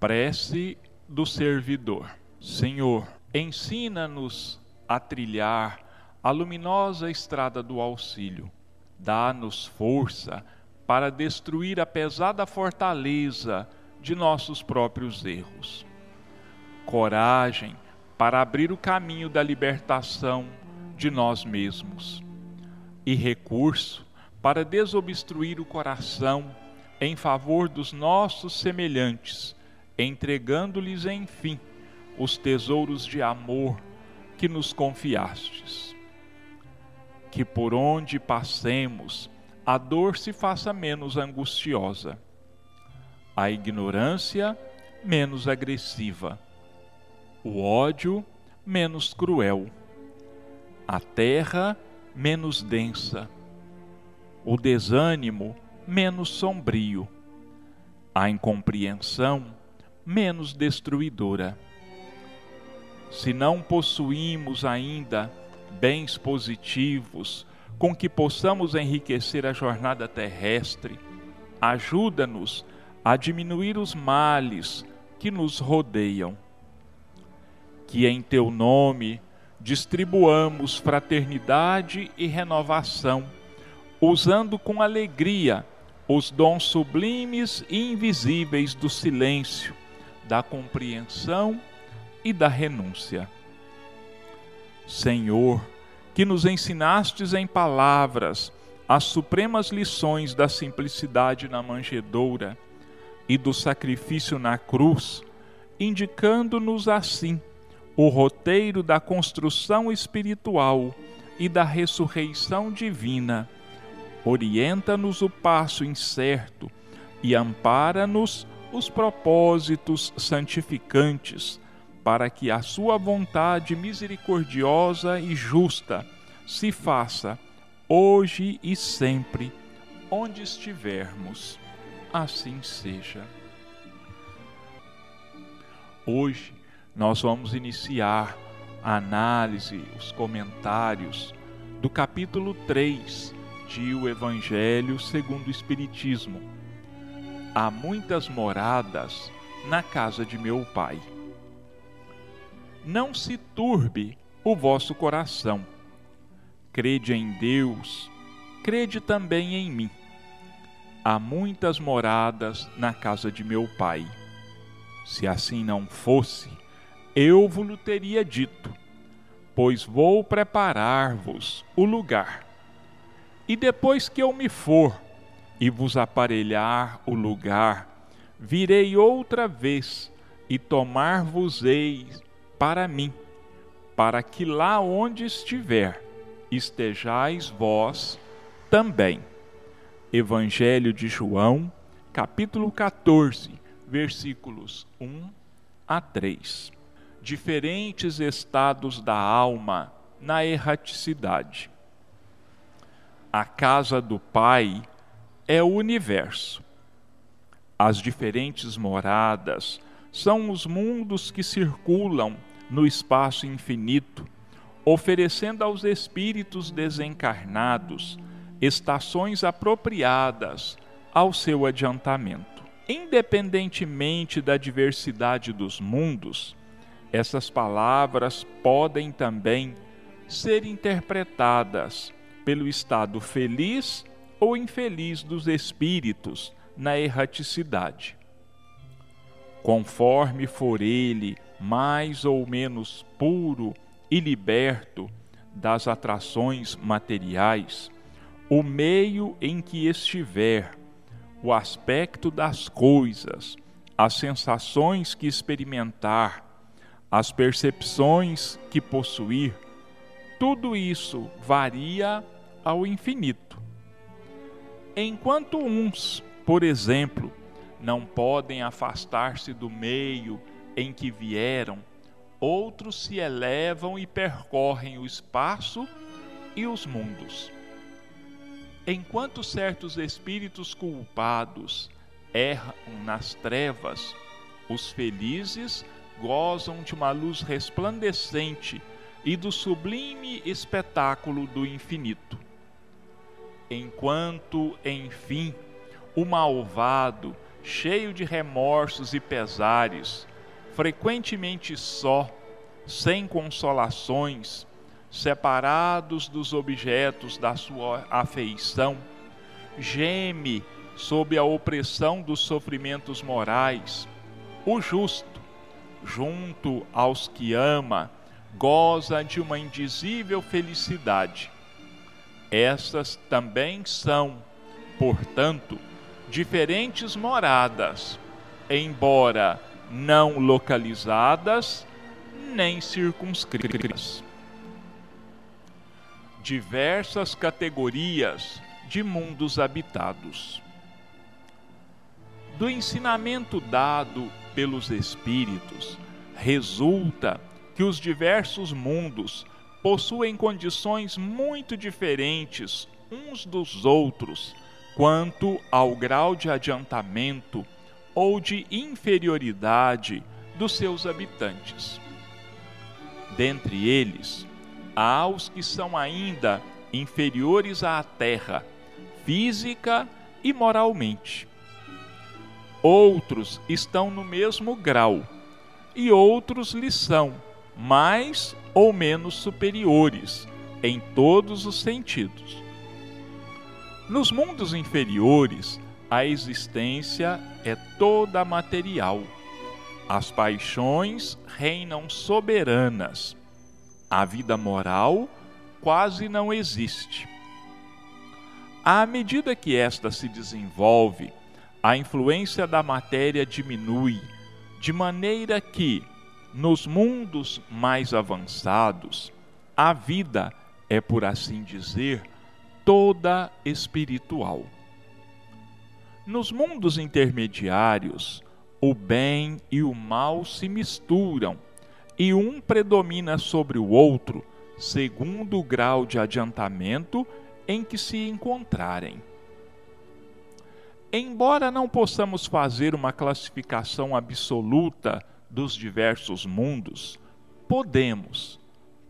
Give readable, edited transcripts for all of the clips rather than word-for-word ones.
Prece do servidor. Senhor, ensina-nos a trilhar a luminosa estrada do auxílio. Dá-nos força para destruir a pesada fortaleza de nossos próprios erros. Coragem para abrir o caminho da libertação de nós mesmos. E recurso para desobstruir o coração em favor dos nossos semelhantes, entregando-lhes, enfim, os tesouros de amor que nos confiastes. Que por onde passemos, a dor se faça menos angustiosa, a ignorância menos agressiva, o ódio menos cruel, a terra menos densa, o desânimo menos sombrio, a incompreensão menos destruidora. Se não possuímos ainda bens positivos com que possamos enriquecer a jornada terrestre, ajuda-nos a diminuir os males que nos rodeiam. Que em teu nome distribuamos fraternidade e renovação, usando com alegria os dons sublimes e invisíveis do silêncio, da compreensão e da renúncia. Senhor, que nos ensinastes em palavras as supremas lições da simplicidade na manjedoura e do sacrifício na cruz, indicando-nos assim o roteiro da construção espiritual e da ressurreição divina, orienta-nos o passo incerto e ampara-nos os propósitos santificantes, para que a sua vontade misericordiosa e justa se faça hoje e sempre, onde estivermos. Assim seja. Hoje nós vamos iniciar a análise, os comentários do capítulo 3 de O Evangelho segundo o Espiritismo. Há muitas moradas na casa de meu Pai. Não se turbe o vosso coração. Crede em Deus, crede também em mim. Há muitas moradas na casa de meu Pai. Se assim não fosse, eu vos-lo teria dito, pois vou preparar-vos o lugar. E depois que eu me for e vos aparelhar o lugar, virei outra vez e tomar-vos-ei para mim, para que lá onde estiver, estejais vós também. Evangelho de João, capítulo 14, versículos 1 a 3. Diferentes estados da alma na erraticidade. A casa do Pai é o universo. As diferentes moradas são os mundos que circulam no espaço infinito, oferecendo aos espíritos desencarnados estações apropriadas ao seu adiantamento. Independentemente da diversidade dos mundos, essas palavras podem também ser interpretadas pelo estado feliz ou infeliz dos espíritos na erraticidade. Conforme for ele mais ou menos puro e liberto das atrações materiais, o meio em que estiver, o aspecto das coisas, as sensações que experimentar, as percepções que possuir, tudo isso varia ao infinito. Enquanto uns, por exemplo, não podem afastar-se do meio em que vieram, outros se elevam e percorrem o espaço e os mundos. Enquanto certos espíritos culpados erram nas trevas, os felizes gozam de uma luz resplandecente e do sublime espetáculo do infinito. Enquanto, enfim, o malvado cheio de remorsos e pesares, frequentemente só, sem consolações, separados dos objetos da sua afeição, geme sob a opressão dos sofrimentos morais. O justo, junto aos que ama, goza de uma indizível felicidade. Estas também são, portanto, diferentes moradas, embora não localizadas nem circunscritas. Diversas categorias de mundos habitados. Do ensinamento dado pelos Espíritos, resulta que os diversos mundos possuem condições muito diferentes uns dos outros quanto ao grau de adiantamento ou de inferioridade dos seus habitantes. Dentre eles, há os que são ainda inferiores à Terra, física e moralmente. Outros estão no mesmo grau, e outros lhes são mais ou menos superiores, em todos os sentidos. Nos mundos inferiores, a existência é toda material. As paixões reinam soberanas. A vida moral quase não existe. À medida que esta se desenvolve, a influência da matéria diminui, de maneira que, nos mundos mais avançados, a vida é, por assim dizer, toda espiritual. Nos mundos intermediários, o bem e o mal se misturam, e um predomina sobre o outro, segundo o grau de adiantamento em que se encontrarem. Embora não possamos fazer uma classificação absoluta dos diversos mundos, podemos,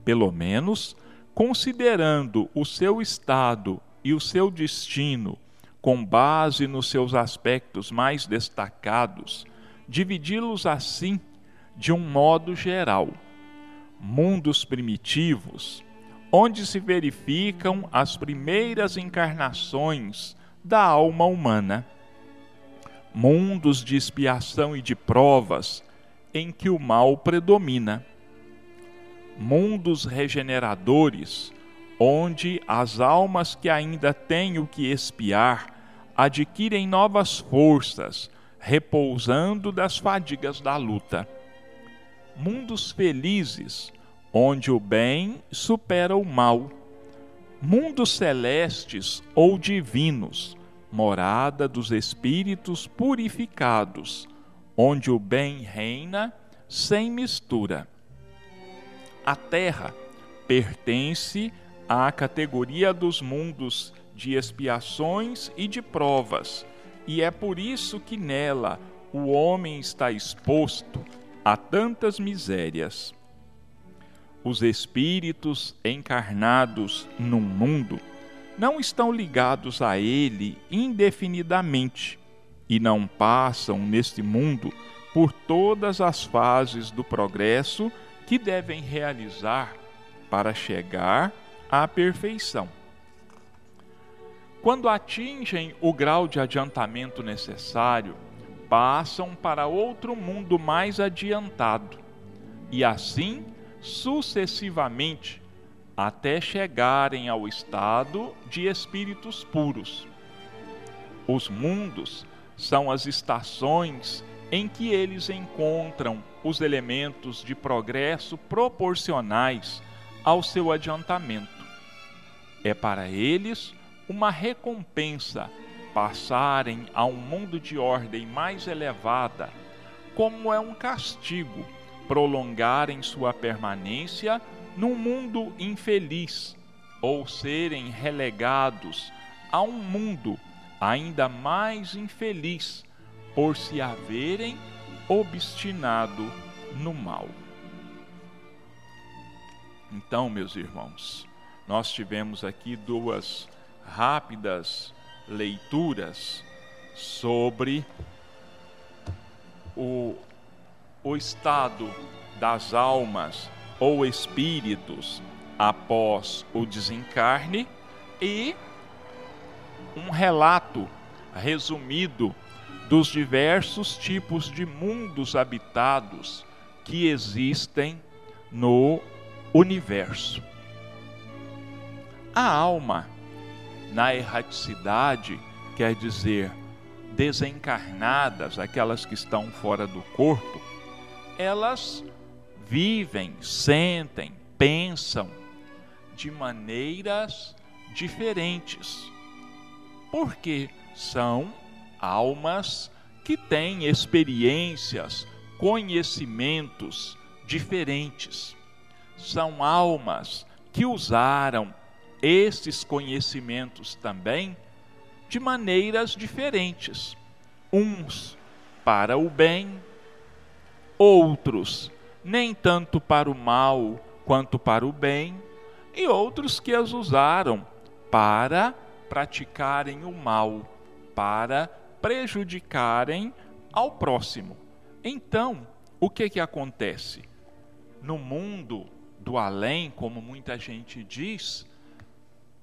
pelo menos, considerando o seu estado e o seu destino, com base nos seus aspectos mais destacados, dividi-los assim, de um modo geral. Mundos primitivos, onde se verificam as primeiras encarnações da alma humana. Mundos de expiação e de provas, em que o mal predomina. Mundos regeneradores, onde as almas que ainda têm o que expiar adquirem novas forças, repousando das fadigas da luta. Mundos felizes, onde o bem supera o mal. Mundos celestes ou divinos, morada dos espíritos purificados, onde o bem reina sem mistura. A Terra pertence à categoria dos mundos de expiações e de provas, e é por isso que nela o homem está exposto a tantas misérias. Os espíritos encarnados num mundo não estão ligados a ele indefinidamente, e não passam neste mundo por todas as fases do progresso que devem realizar para chegar à perfeição. Quando atingem o grau de adiantamento necessário, passam para outro mundo mais adiantado, e assim sucessivamente, até chegarem ao estado de espíritos puros. Os mundos são as estações em que eles encontram os elementos de progresso proporcionais ao seu adiantamento. É para eles uma recompensa passarem a um mundo de ordem mais elevada, como é um castigo prolongarem sua permanência num mundo infeliz ou serem relegados a um mundo ainda mais infeliz por se haverem obstinado no mal. Então, meus irmãos, nós tivemos aqui duas rápidas leituras sobre o estado das almas ou espíritos após o desencarne e um relato resumido dos diversos tipos de mundos habitados que existem no universo. A alma, na erraticidade, quer dizer desencarnadas, aquelas que estão fora do corpo, elas vivem, sentem, pensam de maneiras diferentes, porque são almas que têm experiências, conhecimentos diferentes. São almas que usaram esses conhecimentos também de maneiras diferentes, uns para o bem, outros nem tanto para o mal quanto para o bem, e outros que as usaram para praticarem o mal, para prejudicarem ao próximo. Então, o que acontece? No mundo do além, como muita gente diz,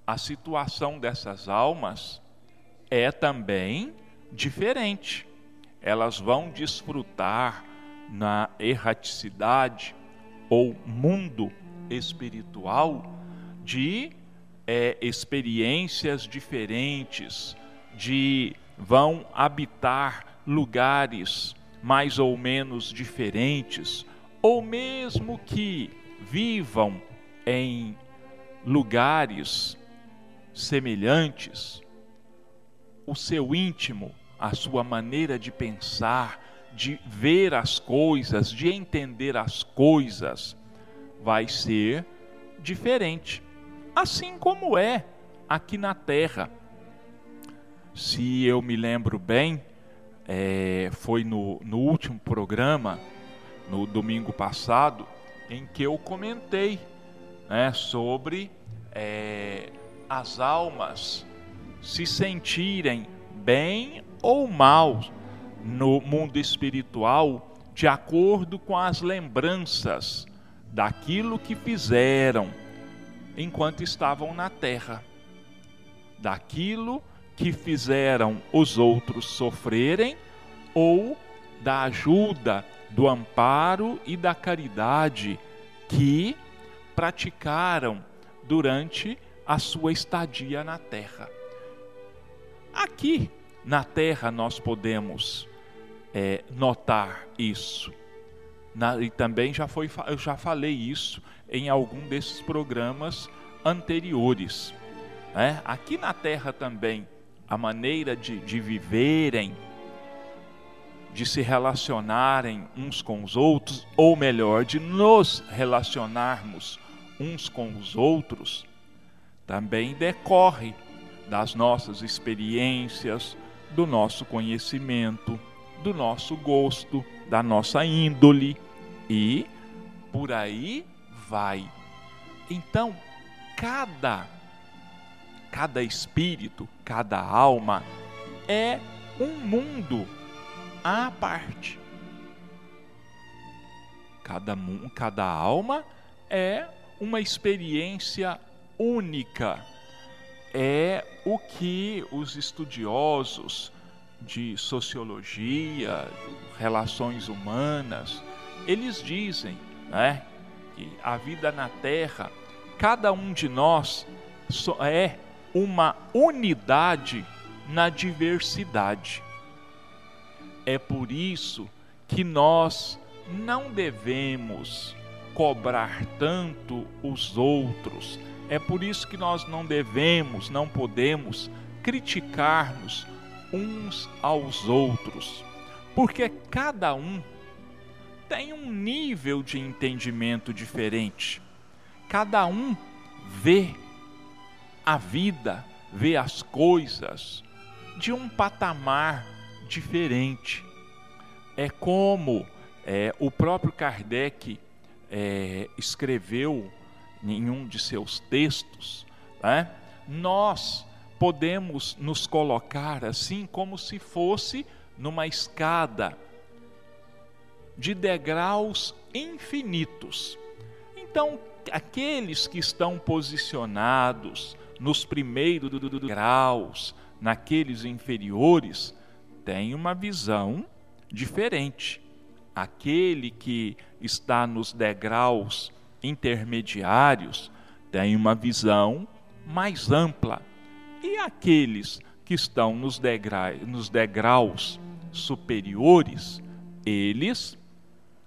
a situação dessas almas é também diferente. Elas vão desfrutar na erraticidade ou mundo espiritual de experiências diferentes, vão habitar lugares mais ou menos diferentes, ou mesmo que vivam em lugares semelhantes, o seu íntimo, a sua maneira de pensar, de ver as coisas, de entender as coisas, vai ser diferente. Assim como é aqui na Terra. Se eu me lembro bem, foi no último programa, no domingo passado, em que eu comentei, né, sobre as almas se sentirem bem ou mal no mundo espiritual de acordo com as lembranças daquilo que fizeram enquanto estavam na Terra, daquilo que fizeram os outros sofrerem ou da ajuda, do amparo e da caridade que praticaram durante a sua estadia na Terra. Aqui na Terra nós podemos notar isso. E também eu já falei isso em algum desses programas anteriores. Né? Aqui na Terra também, a maneira de viverem, de se relacionarem uns com os outros, ou melhor, de nos relacionarmos uns com os outros, também decorre das nossas experiências, do nosso conhecimento, do nosso gosto, da nossa índole, e por aí vai. Então, cada espírito, cada alma é um mundo à parte. Cada alma é uma experiência única. É o que os estudiosos de sociologia, relações humanas, eles dizem, né, que a vida na Terra, cada um de nós é uma unidade na diversidade. É por isso que nós não devemos cobrar tanto os outros. É por isso que nós não devemos, não podemos criticar-nos uns aos outros. Porque cada um tem um nível de entendimento diferente. Cada um vê a vida, vê as coisas de um patamar diferente. É como o próprio Kardec escreveu em um de seus textos, né? Nós podemos nos colocar assim como se fosse numa escada de degraus infinitos. Então, aqueles que estão posicionados nos primeiros graus, naqueles inferiores, têm uma visão diferente. Aquele que está nos degraus intermediários tem uma visão mais ampla. E aqueles que estão nos degraus superiores, eles,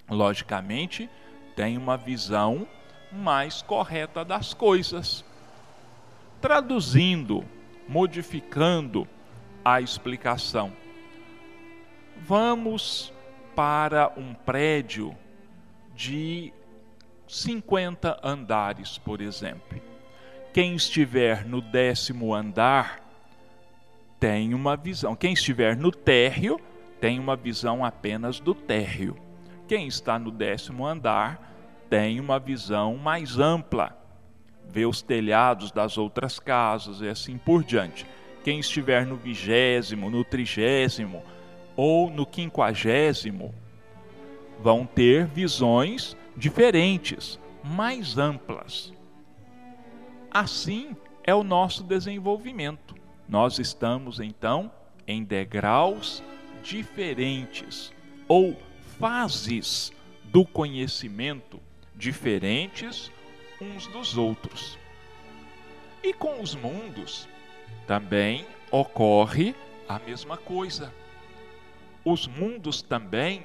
logicamente, têm uma visão mais correta das coisas. Traduzindo, modificando a explicação, vamos para um prédio de 50 andares, por exemplo. Quem estiver no 10º andar tem uma visão. Quem estiver no térreo tem uma visão apenas do térreo. Quem está no 10º andar tem uma visão mais ampla, vê os telhados das outras casas e assim por diante. Quem estiver no 20º, no 30º ou no 50º vão ter visões diferentes, mais amplas. Assim é o nosso desenvolvimento. Nós estamos então em degraus diferentes ou fases do conhecimento diferentes uns dos outros. E com os mundos também ocorre a mesma coisa. Os mundos também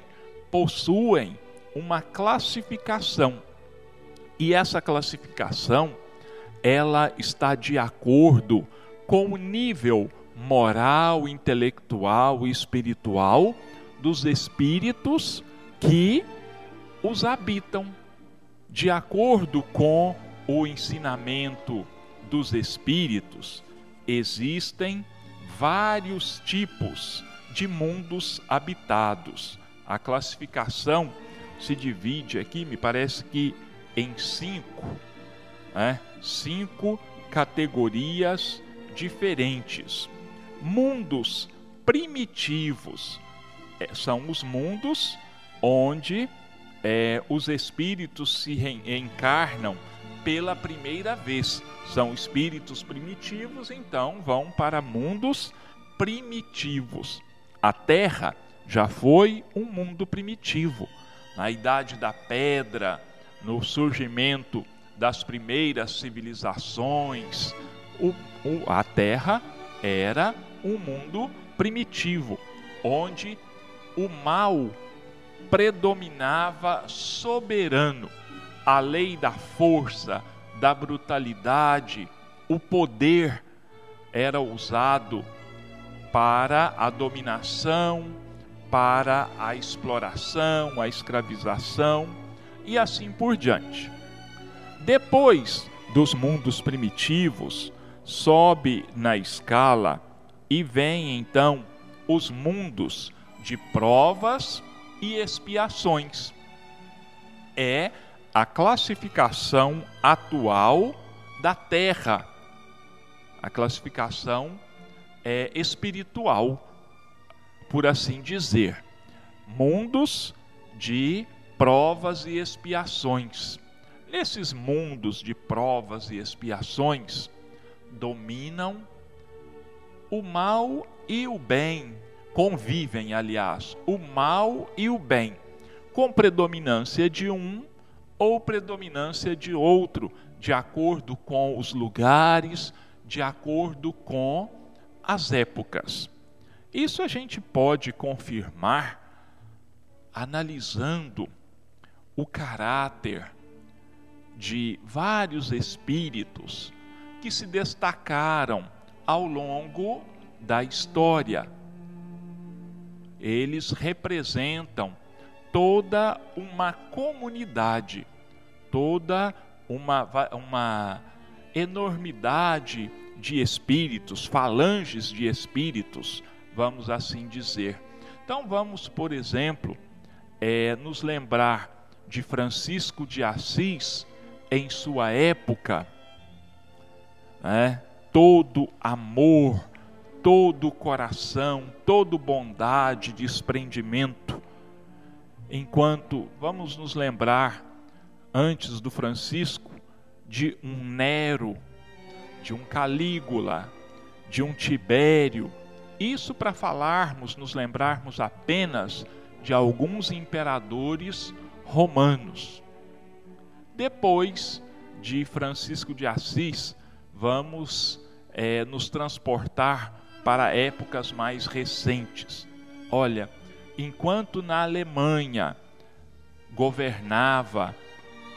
possuem uma classificação, e essa classificação ela está de acordo com o nível moral, intelectual e espiritual dos espíritos que os habitam, de acordo com o ensinamento dos espíritos. Existem vários tipos de mundos habitados. A classificação se divide aqui, me parece que em 5, né? 5 categorias diferentes. Mundos primitivos são os mundos onde os espíritos se reencarnam pela primeira vez. São espíritos primitivos, então vão para mundos primitivos. A Terra já foi um mundo primitivo. Na Idade da Pedra, no surgimento das primeiras civilizações, a Terra era um mundo primitivo, onde o mal predominava soberano. A lei da força, da brutalidade, o poder era usado para a dominação, para a exploração, a escravização e assim por diante. Depois dos mundos primitivos, sobe na escala e vem então os mundos de provas e expiações. É a classificação atual da Terra, a classificação espiritual, por assim dizer. Mundos de provas e expiações. Nesses mundos de provas e expiações dominam o mal e o bem. Convivem, aliás, o mal e o bem, com predominância de um ou predominância de outro, de acordo com os lugares, de acordo com as épocas. Isso a gente pode confirmar analisando o caráter de vários espíritos que se destacaram ao longo da história. Eles representam toda uma comunidade, toda uma enormidade de espíritos, falanges de espíritos, vamos assim dizer. Então vamos, por exemplo, nos lembrar de Francisco de Assis em sua época, né? Todo amor, todo coração, todo bondade, desprendimento. enquanto vamos nos lembrar antes do Francisco de um Nero, de um Calígula, de um Tibério, isso para falarmos, nos lembrarmos apenas de alguns imperadores romanos. Depois de Francisco de Assis, vamos nos transportar para épocas mais recentes. Olha, enquanto na Alemanha governava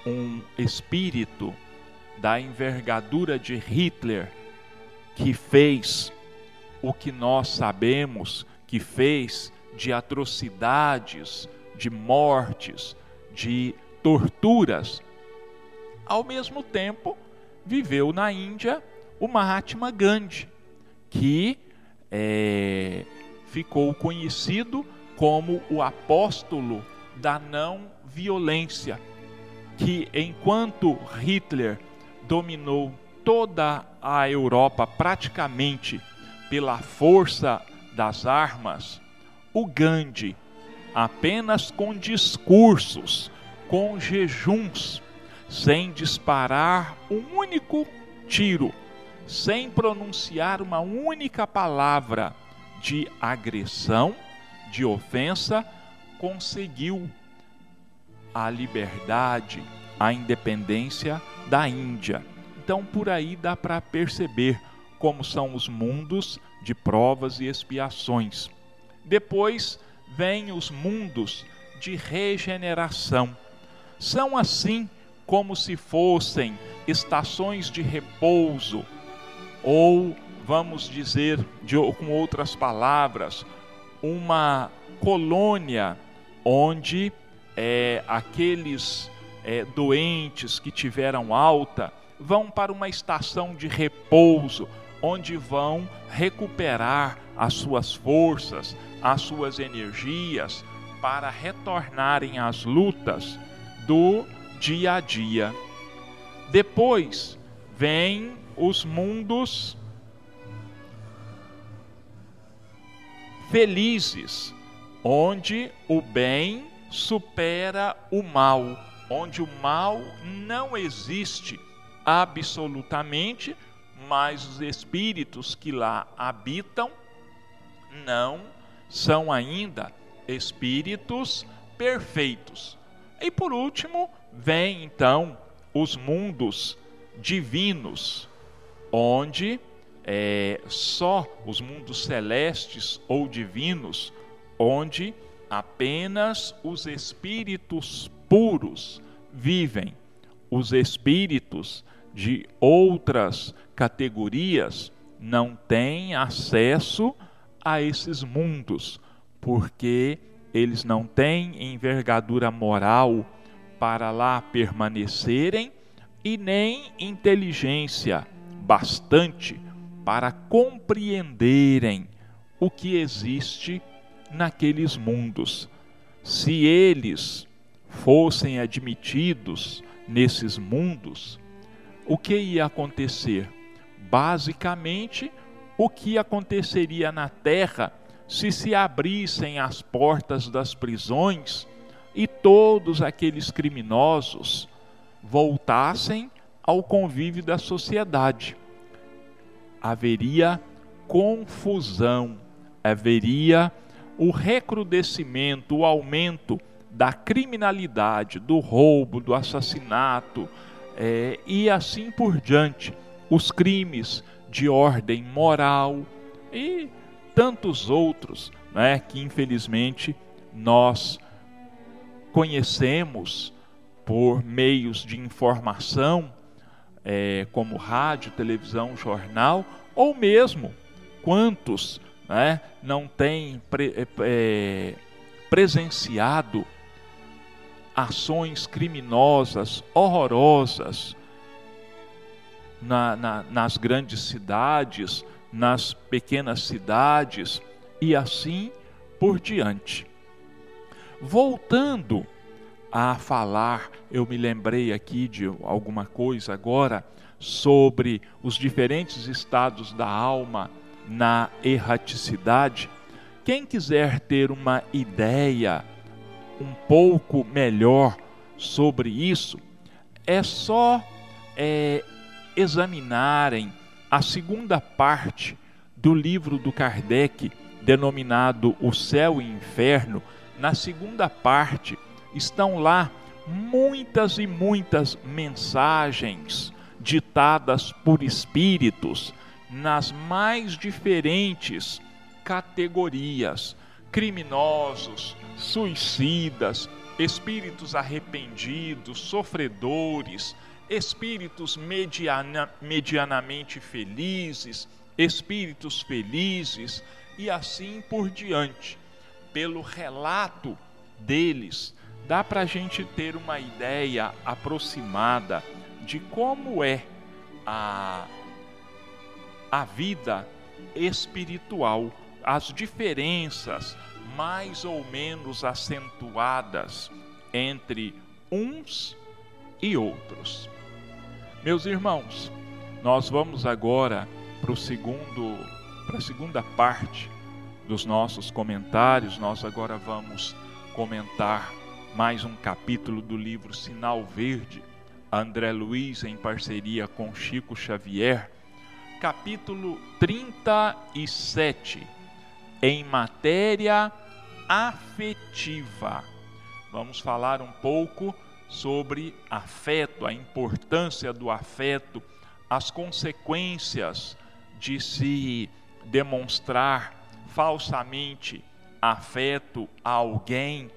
um espírito da envergadura de Hitler, que fez o que nós sabemos que fez de atrocidades, de mortes, de torturas, ao mesmo tempo viveu na Índia o Mahatma Gandhi, que ficou conhecido como o apóstolo da não violência, que enquanto Hitler dominou toda a Europa praticamente pela força das armas, o Gandhi, apenas com discursos, com jejuns, sem disparar um único tiro, sem pronunciar uma única palavra de agressão, de ofensa, conseguiu a liberdade, a independência da Índia. Então, por aí dá para perceber como são os mundos de provas e expiações. Depois vêm os mundos de regeneração. São assim como se fossem estações de repouso, ou, vamos dizer com outras palavras, uma colônia onde aqueles doentes que tiveram alta vão para uma estação de repouso, onde vão recuperar as suas forças, as suas energias, para retornarem às lutas do dia a dia. Depois vêm os mundos felizes, onde o bem supera o mal, onde o mal não existe absolutamente, mas os espíritos que lá habitam não são ainda espíritos perfeitos. E por último, vem então os mundos divinos, onde só os mundos celestes ou divinos, onde apenas os espíritos puros vivem. Os espíritos de outras categorias não têm acesso a esses mundos, porque eles não têm envergadura moral para lá permanecerem e nem inteligência bastante para compreenderem o que existe naqueles mundos. Se eles fossem admitidos nesses mundos, o que ia acontecer? Basicamente, o que aconteceria na Terra se se abrissem as portas das prisões e todos aqueles criminosos voltassem ao convívio da sociedade. Haveria confusão, haveria o recrudescimento, o aumento da criminalidade, do roubo, do assassinato, e assim por diante, os crimes de ordem moral e tantos outros, né, que infelizmente nós conhecemos por meios de informação, como rádio, televisão, jornal, ou mesmo quantos, né, não têm presenciado ações criminosas, horrorosas, nas grandes cidades, nas pequenas cidades e assim por diante. Voltando a falar, eu me lembrei aqui de alguma coisa agora sobre os diferentes estados da alma na erraticidade. Quem quiser ter uma ideia um pouco melhor sobre isso, é só examinarem a segunda parte do livro do Kardec, denominado O Céu e Inferno. Na segunda parte estão lá muitas e muitas mensagens ditadas por espíritos nas mais diferentes categorias: criminosos, suicidas, espíritos arrependidos, sofredores, espíritos medianamente felizes, espíritos felizes e assim por diante. Pelo relato deles, dá para a gente ter uma ideia aproximada de como é a vida espiritual, as diferenças mais ou menos acentuadas entre uns e outros. Meus irmãos, nós vamos agora para a segunda parte dos nossos comentários. Nós agora vamos comentar mais um capítulo do livro Sinal Verde, André Luiz em parceria com Chico Xavier, capítulo 37, em matéria afetiva. Vamos falar um pouco sobre afeto, a importância do afeto, as consequências de se demonstrar falsamente afeto a alguém,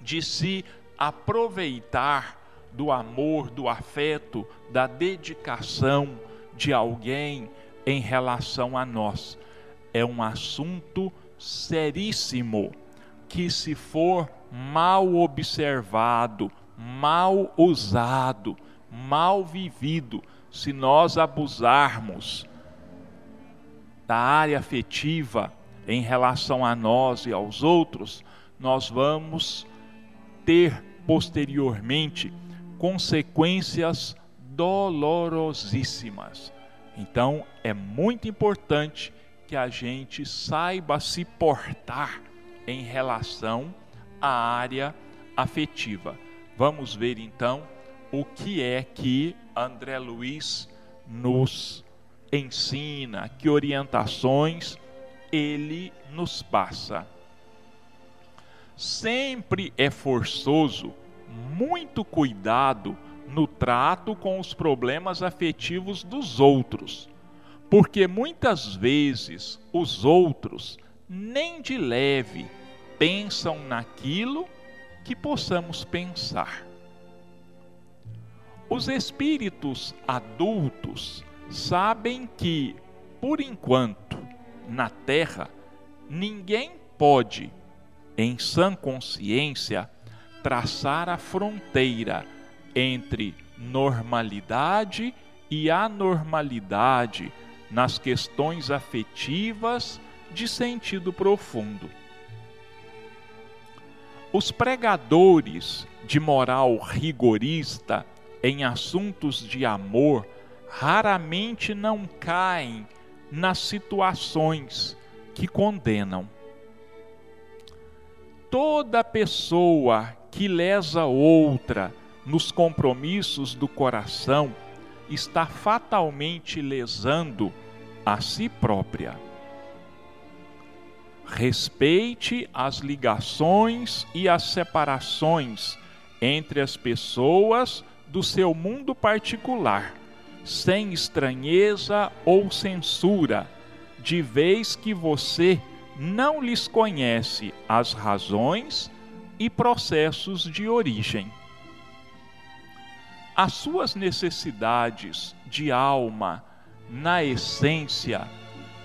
de se aproveitar do amor, do afeto, da dedicação de alguém em relação a nós. É um assunto seríssimo que, se for mal observado, mal usado, mal vivido, se nós abusarmos da área afetiva em relação a nós e aos outros, nós vamos ter posteriormente consequências dolorosíssimas. Então é muito importante que a gente saiba se portar em relação à área afetiva. Vamos ver então o que é que André Luiz nos ensina, que orientações ele nos passa. Sempre é forçoso muito cuidado no trato com os problemas afetivos dos outros, porque muitas vezes os outros, nem de leve, pensam naquilo que possamos pensar. Os espíritos adultos sabem que, por enquanto, na Terra, ninguém pode, em sã consciência, traçar a fronteira entre normalidade e anormalidade nas questões afetivas de sentido profundo. Os pregadores de moral rigorista em assuntos de amor raramente não caem nas situações que condenam. Toda pessoa que lesa outra nos compromissos do coração está fatalmente lesando a si própria. Respeite as ligações e as separações entre as pessoas do seu mundo particular, sem estranheza ou censura, de vez que você não lhes conhece as razões e processos de origem. As suas necessidades de alma, na essência,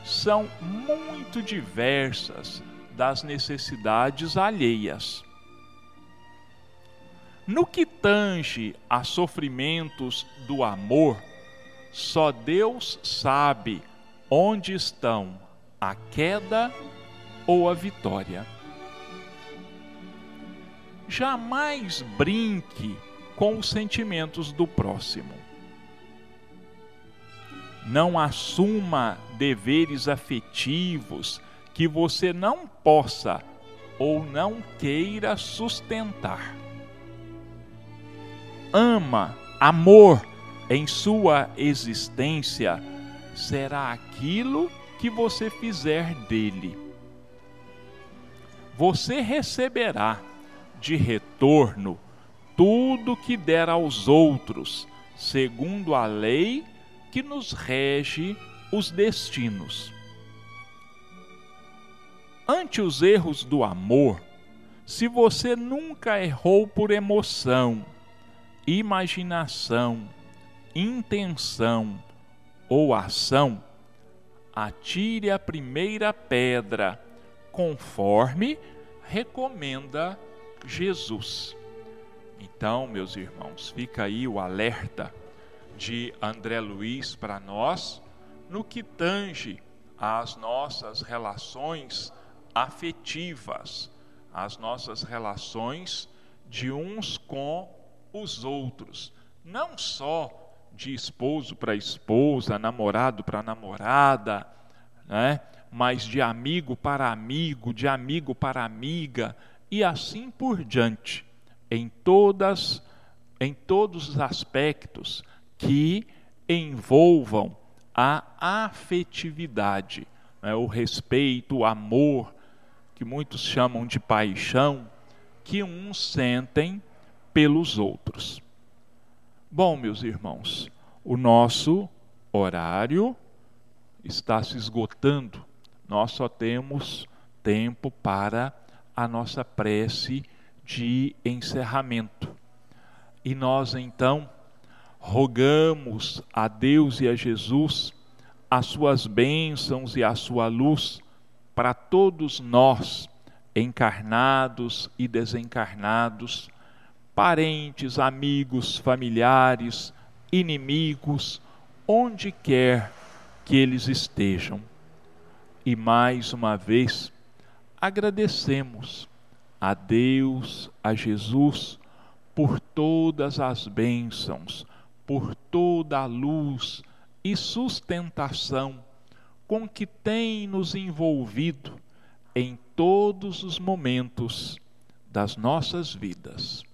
são muito diversas das necessidades alheias. No que tange a sofrimentos do amor, só Deus sabe onde estão a queda ou a vitória. Jamais brinque com os sentimentos do próximo. Não assuma deveres afetivos que você não possa ou não queira sustentar. Amor em sua existência será aquilo que você fizer dele. Você receberá de retorno tudo que der aos outros, segundo a lei que nos rege os destinos. Ante os erros do amor, se você nunca errou por emoção, imaginação, intenção ou ação, atire a primeira pedra, conforme recomenda Jesus. Então, meus irmãos, fica aí o alerta de André Luiz para nós no que tange às nossas relações afetivas, às nossas relações de uns com os outros, não só de esposo para esposa, namorado para namorada, né? Mas de amigo para amigo, de amigo para amiga e assim por diante, em todos os aspectos que envolvam a afetividade, né? O respeito, o amor, que muitos chamam de paixão, que uns sentem pelos outros. Bom, meus irmãos, o nosso horário está se esgotando. Nós só temos tempo para a nossa prece de encerramento. E nós, então, rogamos a Deus e a Jesus as suas bênçãos e a sua luz para todos nós, encarnados e desencarnados, parentes, amigos, familiares, inimigos, onde quer que eles estejam. E mais uma vez, agradecemos a Deus, a Jesus, por todas as bênçãos, por toda a luz e sustentação com que tem nos envolvido em todos os momentos das nossas vidas.